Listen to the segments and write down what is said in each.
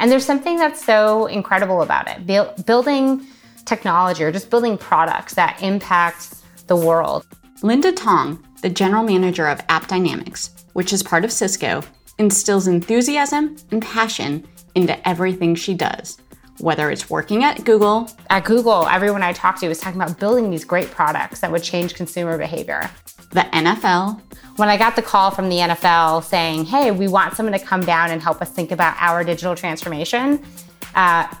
And there's something that's so incredible about it. Building technology or just building products that impact the world. Linda Tong, the general manager of AppDynamics, which is part of Cisco, instills enthusiasm and passion into everything she does, whether it's working at Google. At Google, everyone I talked to was talking about building these great products that would change consumer behavior. The NFL. When I got the call from the NFL saying, hey, we want someone to come down and help us think about our digital transformation,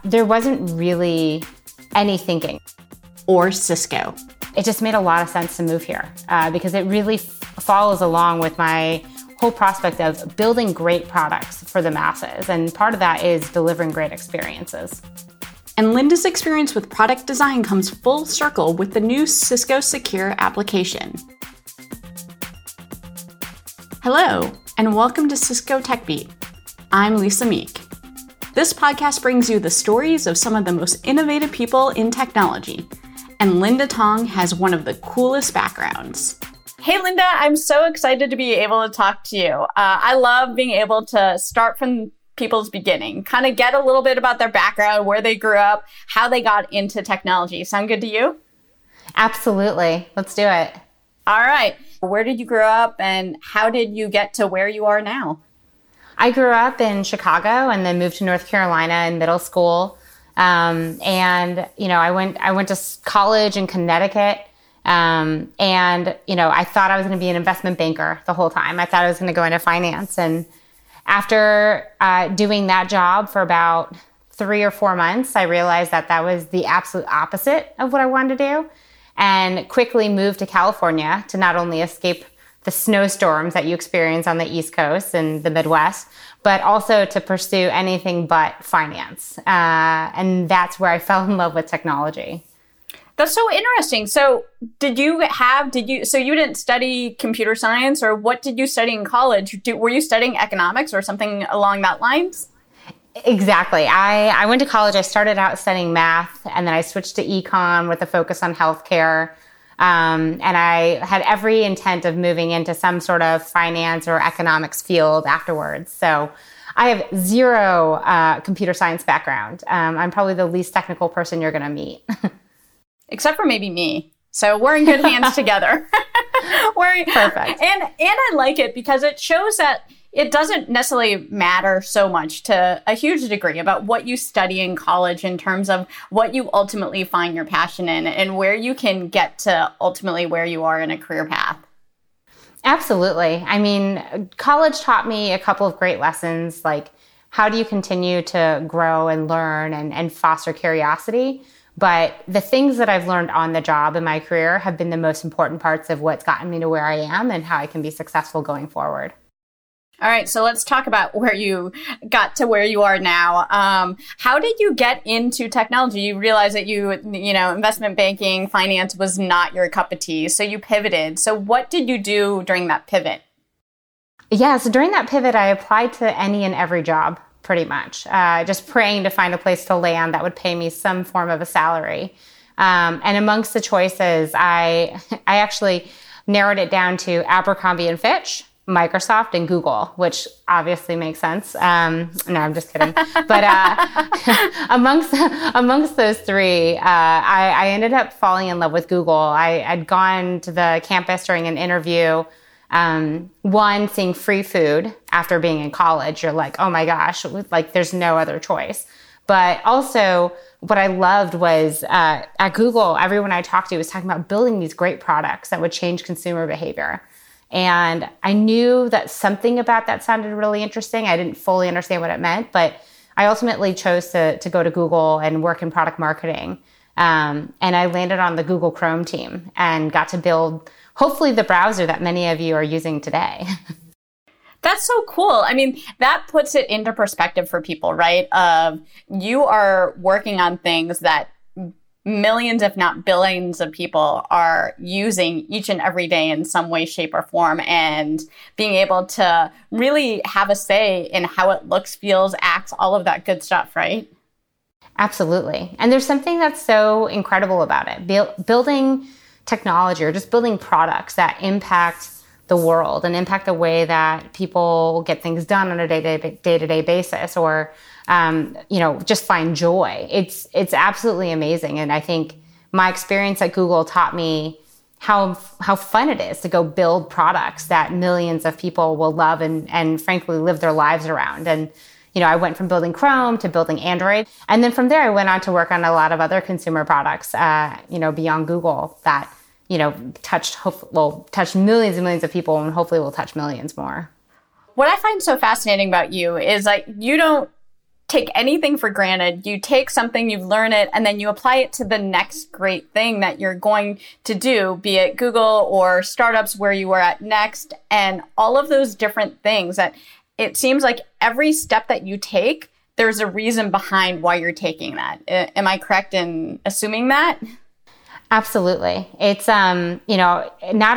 there wasn't really any thinking. Or Cisco. It just made a lot of sense to move here because it really follows along with my whole prospect of building great products for the masses. And part of that is delivering great experiences. And Linda's experience with product design comes full circle with the new Cisco Secure Application. Hello, and welcome to Cisco TechBeat. I'm Lisa Meek. This podcast brings you the stories of some of the most innovative people in technology. And Linda Tong has one of the coolest backgrounds. Hey, Linda, I'm so excited to be able to talk to you. I love being able to start from people's beginning, kind of get a little bit about their background, where they grew up, how they got into technology. Sound good to you? Absolutely. Let's do it. All right. Where did you grow up and how did you get to where you are now? I grew up in Chicago and then moved to North Carolina in middle school. And, you know, I went to college in Connecticut. And, you know, I thought I was going to be an investment banker the whole time. I thought I was going to go into finance. And after doing that job for about 3 or 4 months, I realized that that was the absolute opposite of what I wanted to do, and quickly moved to California to not only escape the snowstorms that you experience on the East Coast and the Midwest, but also to pursue anything but finance. And that's where I fell in love with technology. That's so interesting. So so you didn't study computer science, or what did you study in college? Were you studying economics or something along that lines? Exactly. I went to college. I started out studying math, and then I switched to econ with a focus on healthcare. And I had every intent of moving into some sort of finance or economics field afterwards. So I have zero computer science background. I'm probably the least technical person you're going to meet. Except for maybe me. So we're in good hands together. Perfect. And I like it because it shows that it doesn't necessarily matter so much to a huge degree about what you study in college in terms of what you ultimately find your passion in and where you can get to ultimately where you are in a career path. Absolutely. I mean, college taught me a couple of great lessons, like how do you continue to grow and learn and foster curiosity? But the things that I've learned on the job in my career have been the most important parts of what's gotten me to where I am and how I can be successful going forward. All right, so let's talk about where you got to where you are now. How did you get into technology? You realized that you know, investment banking, finance was not your cup of tea, so you pivoted. So what did you do during that pivot? Yeah, so during that pivot, I applied to any and every job, pretty much, just praying to find a place to land that would pay me some form of a salary. And amongst the choices, I actually narrowed it down to Abercrombie and Fitch, Microsoft, and Google, which obviously makes sense. No, I'm just kidding. But amongst those three, I ended up falling in love with Google. I had gone to the campus during an interview. One, seeing free food after being in college, you're like, oh my gosh, like there's no other choice. But also what I loved was at Google, everyone I talked to was talking about building these great products that would change consumer behavior. And I knew that something about that sounded really interesting. I didn't fully understand what it meant, but I ultimately chose to go to Google and work in product marketing. And I landed on the Google Chrome team and got to build hopefully the browser that many of you are using today. That's so cool. I mean, that puts it into perspective for people, right? You are working on things that millions, if not billions of people are using each and every day in some way, shape, or form, and being able to really have a say in how it looks, feels, acts, all of that good stuff, right? Absolutely. And there's something that's so incredible about it. Building technology or just building products that impact the world and impact the way that people get things done on a day-to-day basis, or just find joy. It's absolutely amazing. And I think my experience at Google taught me how fun it is to go build products that millions of people will love and frankly live their lives around. And I went from building Chrome to building Android. And then from there, I went on to work on a lot of other consumer products, beyond Google that, touched millions and millions of people and hopefully will touch millions more. What I find so fascinating about you is like you don't take anything for granted. You take something, you learn it, and then you apply it to the next great thing that you're going to do, be it Google or startups where you were at next, and all of those different things that it seems like every step that you take, there's a reason behind why you're taking that. Am I correct in assuming that? Absolutely. It's, not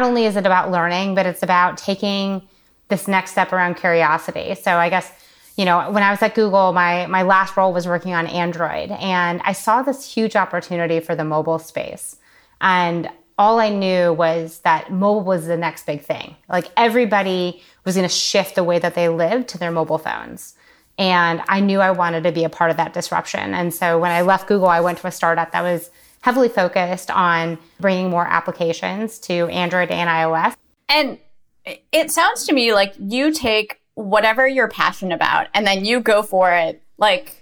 only is it about learning, but it's about taking this next step around curiosity. So I guess, when I was at Google, my last role was working on Android, and I saw this huge opportunity for the mobile space. And all I knew was that mobile was the next big thing. Like everybody was going to shift the way that they lived to their mobile phones. And I knew I wanted to be a part of that disruption. And so when I left Google, I went to a startup that was heavily focused on bringing more applications to Android and iOS. And it sounds to me like you take whatever you're passionate about and then you go for it. Like,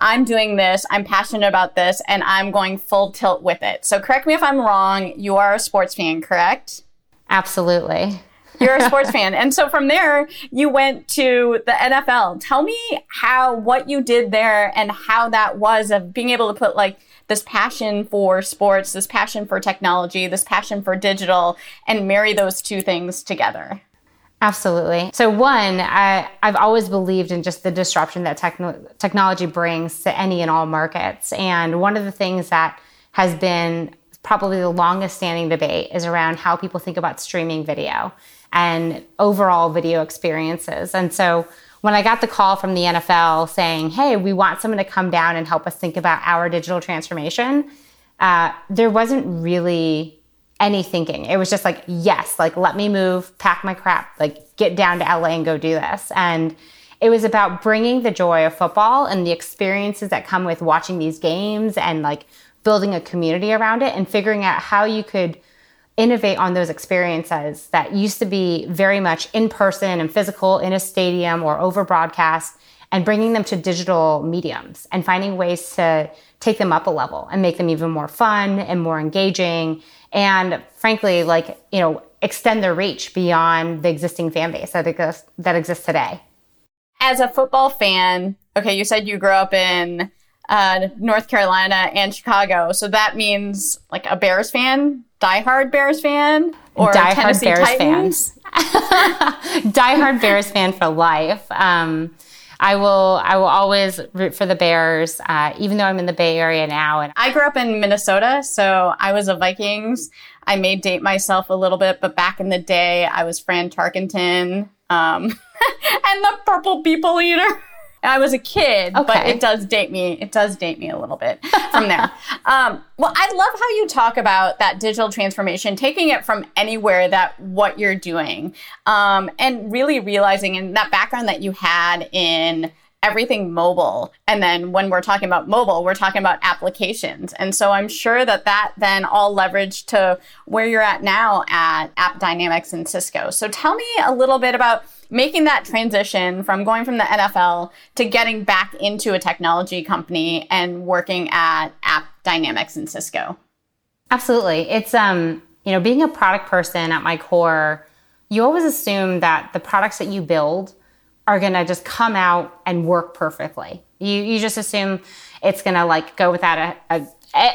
I'm doing this, I'm passionate about this, and I'm going full tilt with it. So correct me if I'm wrong, you are a sports fan, correct? Absolutely. You're a sports fan. And so from there, you went to the NFL. Tell me what you did there and how that was of being able to put like this passion for sports, this passion for technology, this passion for digital, and marry those two things together. Absolutely. So one, I've always believed in just the disruption that technology brings to any and all markets. And one of the things that has been probably the longest standing debate is around how people think about streaming video and overall video experiences. And so when I got the call from the NFL saying, hey, we want someone to come down and help us think about our digital transformation, there wasn't really any thinking. It was just like, yes, like let me move, pack my crap, like get down to LA and go do this. And it was about bringing the joy of football and the experiences that come with watching these games and like building a community around it and figuring out how you could innovate on those experiences that used to be very much in person and physical in a stadium or over broadcast, and bringing them to digital mediums and finding ways to take them up a level and make them even more fun and more engaging and frankly, extend their reach beyond the existing fan base that exists today. As a football fan, okay, you said you grew up in North Carolina and Chicago. So that means like a Bears fan, diehard Bears fan, or Tennessee Titans? Diehard Bears fan for life. I will always root for the Bears, even though I'm in the Bay Area now. And I grew up in Minnesota, so I was a Vikings. I may date myself a little bit, but back in the day, I was Fran Tarkenton and the Purple People Eater. I was a kid, okay. But it does date me. It does date me a little bit from there. Well, I love how you talk about that digital transformation, taking it from anywhere that what you're doing, and really realizing in that background that you had in everything mobile. And then when we're talking about mobile, we're talking about applications. And so I'm sure that then all leveraged to where you're at now at AppDynamics and Cisco. So tell me a little bit about making that transition from going from the NFL to getting back into a technology company and working at AppDynamics and Cisco. Absolutely. It's, being a product person at my core, you always assume that the products that you build are going to just come out and work perfectly. You just assume it's going to like go without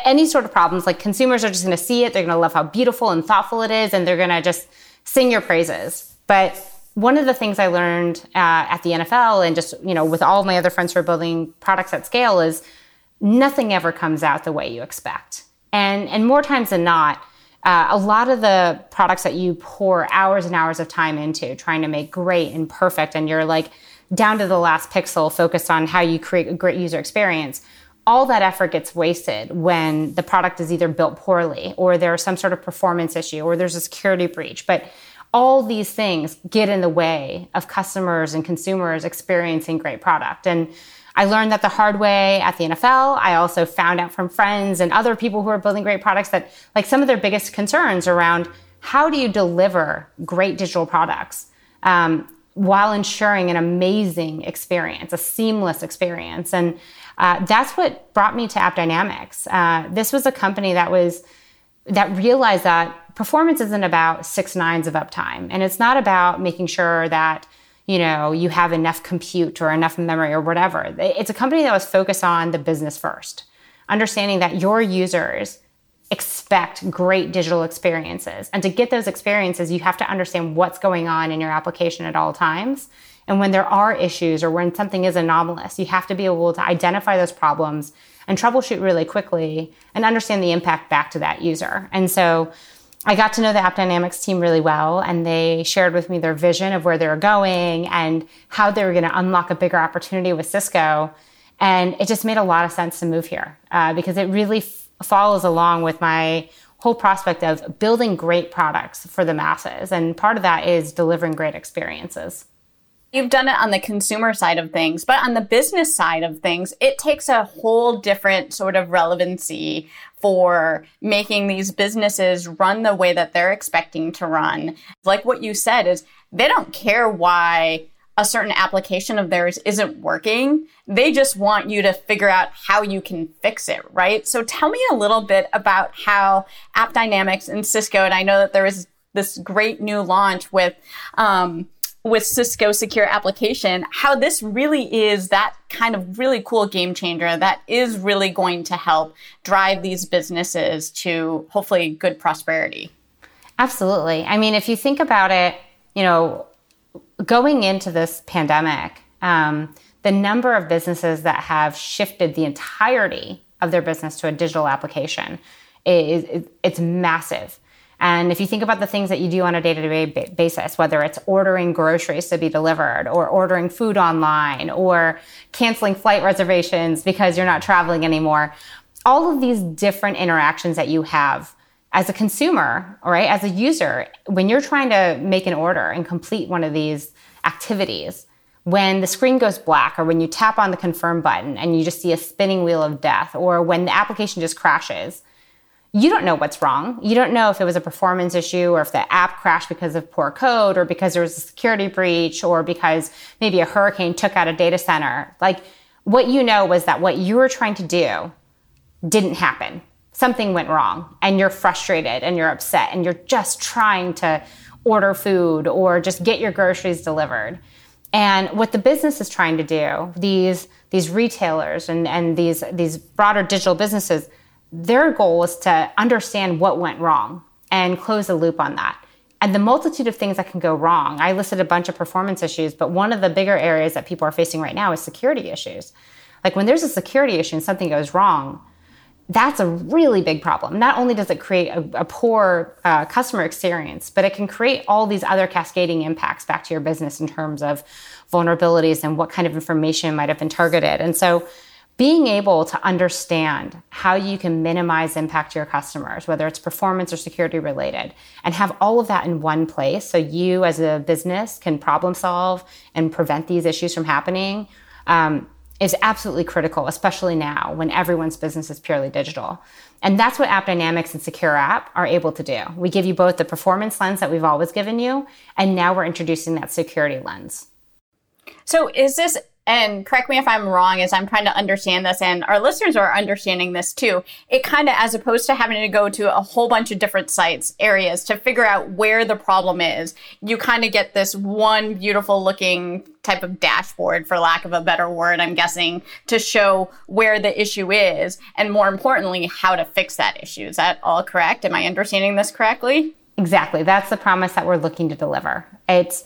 any sort of problems. Like consumers are just going to see it. They're going to love how beautiful and thoughtful it is. And they're going to just sing your praises. But one of the things I learned at the NFL and just, with all of my other friends who are building products at scale is nothing ever comes out the way you expect. And more times than not, a lot of the products that you pour hours and hours of time into trying to make great and perfect, and you're like down to the last pixel focused on how you create a great user experience, all that effort gets wasted when the product is either built poorly or there's some sort of performance issue or there's a security breach. But all these things get in the way of customers and consumers experiencing great product. And I learned that the hard way at the NFL. I also found out from friends and other people who are building great products that like some of their biggest concerns around how do you deliver great digital products while ensuring an amazing experience, a seamless experience. And that's what brought me to AppDynamics. This was a company that realized that performance isn't about 6/9 of uptime. And it's not about making sure that you have enough compute or enough memory or whatever. It's a company that was focused on the business first, understanding that your users expect great digital experiences. And to get those experiences, you have to understand what's going on in your application at all times. And when there are issues or when something is anomalous, you have to be able to identify those problems and troubleshoot really quickly and understand the impact back to that user. And so I got to know the AppDynamics team really well, and they shared with me their vision of where they were going and how they were going to unlock a bigger opportunity with Cisco. And it just made a lot of sense to move here because it really follows along with my whole prospect of building great products for the masses. And part of that is delivering great experiences. You've done it on the consumer side of things, but on the business side of things, it takes a whole different sort of relevancy for making these businesses run the way that they're expecting to run. Like what you said is they don't care why a certain application of theirs isn't working. They just want you to figure out how you can fix it, right? So tell me a little bit about how AppDynamics and Cisco, and I know that there was this great new launch with Cisco Secure Application, how this really is that kind of really cool game changer that is really going to help drive these businesses to hopefully good prosperity. Absolutely. I mean, if you think about it, going into this pandemic, the number of businesses that have shifted the entirety of their business to a digital application, it's massive. And if you think about the things that you do on a day-to-day basis, whether it's ordering groceries to be delivered or ordering food online or canceling flight reservations because you're not traveling anymore, all of these different interactions that you have as a consumer, right, as a user, when you're trying to make an order and complete one of these activities, when the screen goes black or when you tap on the confirm button and you just see a spinning wheel of death or when the application just crashes, you don't know what's wrong. You don't know if it was a performance issue or if the app crashed because of poor code or because there was a security breach or because maybe a hurricane took out a data center. Like, what you know was that what you were trying to do didn't happen. Something went wrong, and you're frustrated and you're upset and you're just trying to order food or just get your groceries delivered. And what the business is trying to do, these retailers and these broader digital businesses, their goal is to understand what went wrong and close the loop on that. And the multitude of things that can go wrong, I listed a bunch of performance issues, but one of the bigger areas that people are facing right now is security issues. Like when there's a security issue and something goes wrong, that's a really big problem. Not only does it create a poor customer experience, but it can create all these other cascading impacts back to your business in terms of vulnerabilities and what kind of information might have been targeted. And so being able to understand how you can minimize impact to your customers, whether it's performance or security related, and have all of that in one place so you as a business can problem solve and prevent these issues from happening is absolutely critical, especially now when everyone's business is purely digital. And that's what AppDynamics and Secure App are able to do. We give you both the performance lens that we've always given you, and now we're introducing that security lens. So is this... and correct me if I'm wrong as I'm trying to understand this, and our listeners are understanding this too, it kind of, as opposed to having to go to a whole bunch of different sites, areas to figure out where the problem is, you kind of get this one beautiful looking type of dashboard, for lack of a better word, I'm guessing, to show where the issue is and more importantly, how to fix that issue. Is that all correct? Am I understanding this correctly? Exactly. That's the promise that we're looking to deliver. It's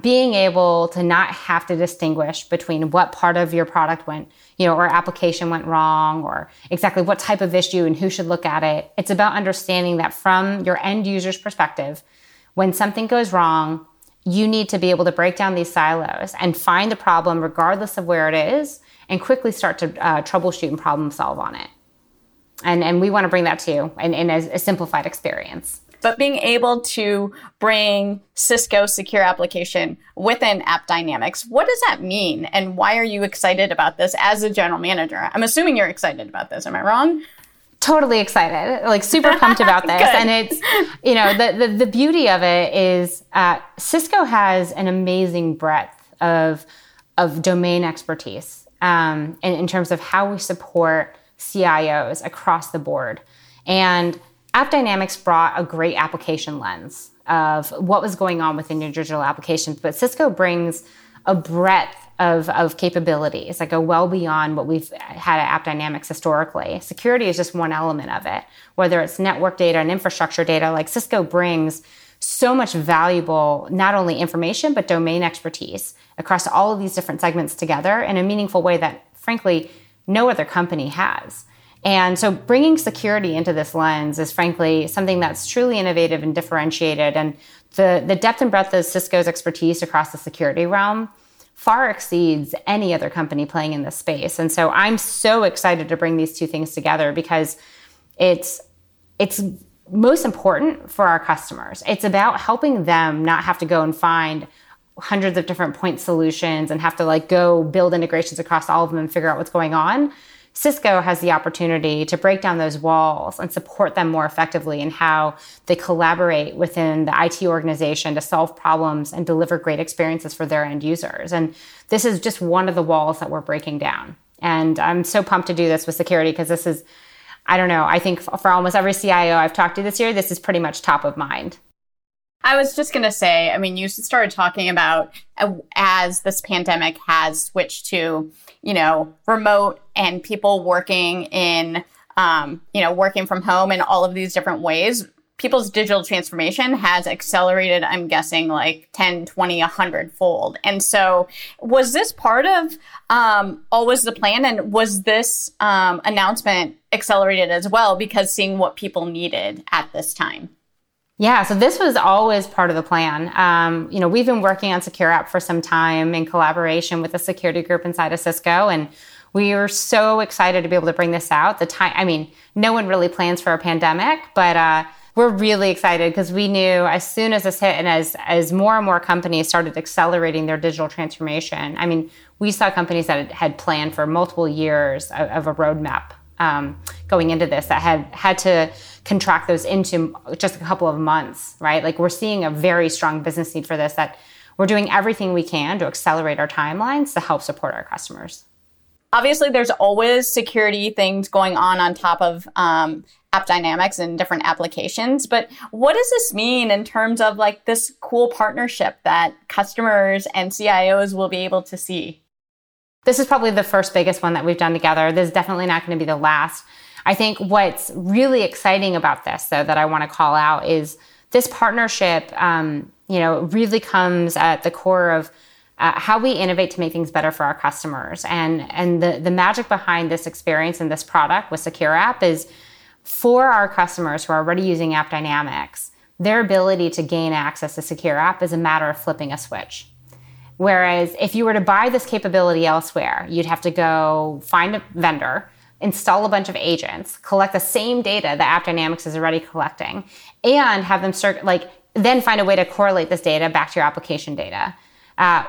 being able to not have to distinguish between what part of your product went, or application went wrong or exactly what type of issue and who should look at it. It's about understanding that from your end user's perspective, when something goes wrong, you need to be able to break down these silos and find the problem regardless of where it is and quickly start to troubleshoot and problem solve on it. And we want to bring that to you in a simplified experience. but being able to bring Cisco Secure Application within AppDynamics, what does that mean? And why are you excited about this as a general manager? I'm assuming you're excited about this. Am I wrong? Totally excited, like super pumped about this. And it's, you know, the beauty of it is Cisco has an amazing breadth of domain expertise in terms of how we support CIOs across the board. And AppDynamics brought a great application lens of what was going on within your digital applications, but Cisco brings a breadth of capabilities, like go well beyond what we've had at AppDynamics historically. Security is just one element of it, whether it's network data and infrastructure data, like Cisco brings so much valuable, not only information, but domain expertise across all of these different segments together in a meaningful way that, frankly, no other company has. And so bringing security into this lens is, frankly, something that's truly innovative and differentiated. And the depth and breadth of Cisco's expertise across the security realm far exceeds any other company playing in this space. And so I'm so excited to bring these two things together because it's most important for our customers. It's about helping them not have to go and find hundreds of different point solutions and have to like go build integrations across all of them and figure out what's going on. Cisco has the opportunity to break down those walls and support them more effectively in how they collaborate within the IT organization to solve problems and deliver great experiences for their end users. And this is just one of the walls that we're breaking down. And I'm so pumped to do this with security because this is, I don't know, I think for almost every CIO I've talked to this year, this is pretty much top of mind. I was just going to say, I mean, you started talking about as this pandemic has switched to, you know, remote and people working in, you know, working from home in all of these different ways, people's digital transformation has accelerated, I'm guessing, like 10, 20, 100 fold. And so was this part of always the plan? And was this announcement accelerated as well because seeing what people needed at this time? Yeah, so this was always part of the plan. You know, we've been working on Secure App for some time in collaboration with the security group inside of Cisco, and we were so excited to be able to bring this out. The time, I mean, no one really plans for a pandemic, but we're really excited because we knew as soon as this hit and as more and more companies started accelerating their digital transformation, I mean, we saw companies that had planned for multiple years of a roadmap going into this that had to contract those into just a couple of months, right? Like we're seeing a very strong business need for this that we're doing everything we can to accelerate our timelines to help support our customers. Obviously, there's always security things going on top of AppDynamics and different applications. But what does this mean in terms of like this cool partnership that customers and CIOs will be able to see? This is probably the first biggest one that we've done together. This is definitely not going to be the last. I think what's really exciting about this, though, that I want to call out is this partnership, you know, really comes at the core of how we innovate to make things better for our customers. And the magic behind this experience and this product with Secure App is for our customers who are already using AppDynamics, their ability to gain access to Secure App is a matter of flipping a switch. Whereas if you were to buy this capability elsewhere, you'd have to go find a vendor, install a bunch of agents, collect the same data that AppDynamics is already collecting, and have them then find a way to correlate this data back to your application data.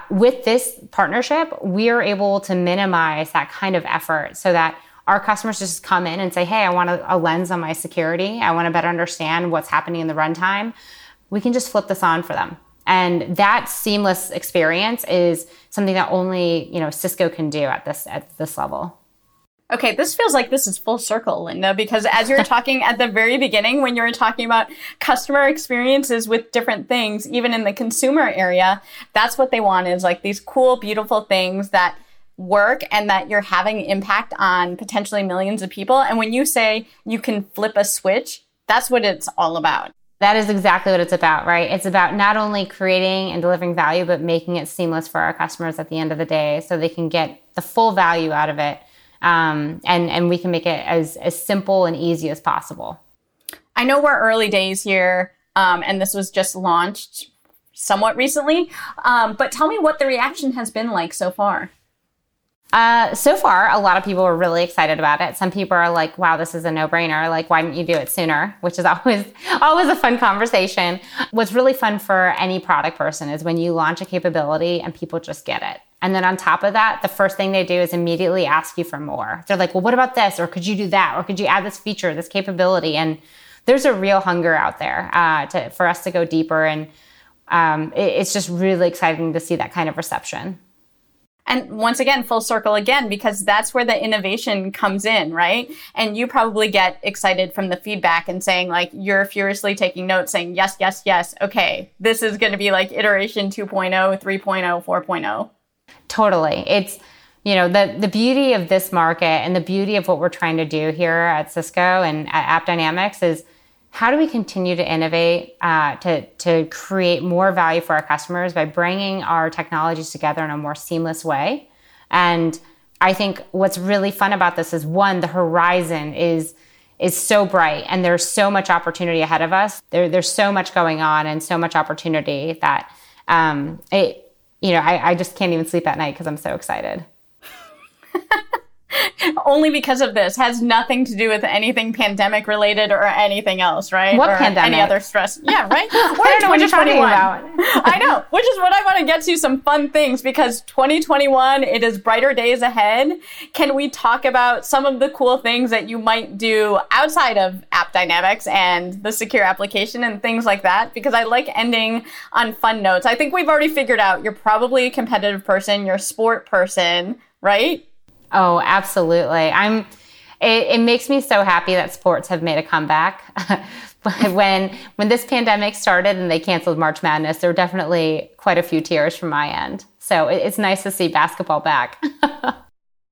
With this partnership, we are able to minimize that kind of effort so that our customers just come in and say, hey, I want a lens on my security. I want to better understand what's happening in the runtime. We can just flip this on for them. And that seamless experience is something that only, you know, Cisco can do at this level. Okay, this feels like this is full circle, Linda, because as you were talking at the very beginning, when you were talking about customer experiences with different things, even in the consumer area, that's what they want is like these cool, beautiful things that work and that you're having impact on potentially millions of people. And when you say you can flip a switch, that's what it's all about. That is exactly what it's about, right? It's about not only creating and delivering value, but making it seamless for our customers at the end of the day so they can get the full value out of it. And we can make it as simple and easy as possible. I know we're early days here, and this was just launched somewhat recently, but tell me what the reaction has been like so far. So far, a lot of people are really excited about it. Some people are like, wow, this is a no-brainer. Like, why didn't you do it sooner? Which is always a fun conversation. What's really fun for any product person is when you launch a capability and people just get it. And then on top of that, the first thing they do is immediately ask you for more. They're like, well, what about this? Or could you do that? Or could you add this feature, this capability? And there's a real hunger out there for us to go deeper. And it's just really exciting to see that kind of reception. And once again, full circle again, because that's where the innovation comes in, right? And you probably get excited from the feedback and saying, like, you're furiously taking notes saying, yes, yes, yes. Okay, this is going to be like iteration 2.0, 3.0, 4.0. Totally. It's, you know, the beauty of this market and the beauty of what we're trying to do here at Cisco and at AppDynamics is how do we continue to innovate to create more value for our customers by bringing our technologies together in a more seamless way? And I think what's really fun about this is, one, the horizon is so bright and there's so much opportunity ahead of us. There's so much going on and so much opportunity that I just can't even sleep at night because I'm so excited. Only because of this. Has nothing to do with anything pandemic related or anything else, right? What or pandemic? Any other stress. Yeah, right? I don't know what you're talking about. I know, which is what I want to get to, some fun things, because 2021, it is brighter days ahead. Can we talk about some of the cool things that you might do outside of AppDynamics and the secure application and things like that? Because I like ending on fun notes. I think we've already figured out you're probably a competitive person, you're a sport person, right? Oh, absolutely. It makes me so happy that sports have made a comeback. when this pandemic started and they canceled March Madness, there were definitely quite a few tears from my end. So it's nice to see basketball back.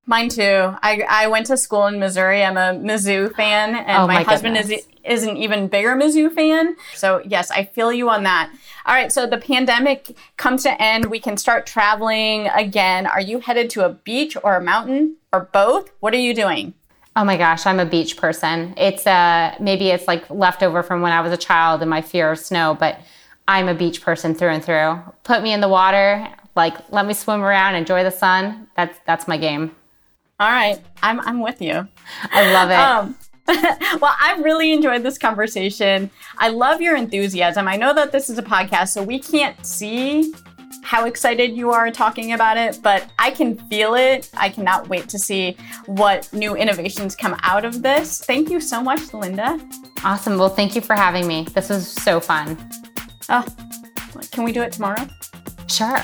Mine too. I went to school in Missouri. I'm a Mizzou fan, and my husband is an even bigger Mizzou fan. So yes, I feel you on that. All right, so the pandemic comes to end. We can start traveling again. Are you headed to a beach or a mountain or both? What are you doing? Oh my gosh, I'm a beach person. It's maybe it's like leftover from when I was a child and my fear of snow, but I'm a beach person through and through. Put me in the water, like let me swim around, enjoy the sun. That's my game. All right, I'm with you. I love it. Well, I really enjoyed this conversation. I love your enthusiasm. I know that this is a podcast, so we can't see how excited you are talking about it, but I can feel it. I cannot wait to see what new innovations come out of this. Thank you so much, Linda. Awesome. Well, thank you for having me. This was so fun. Oh, can we do it tomorrow? Sure.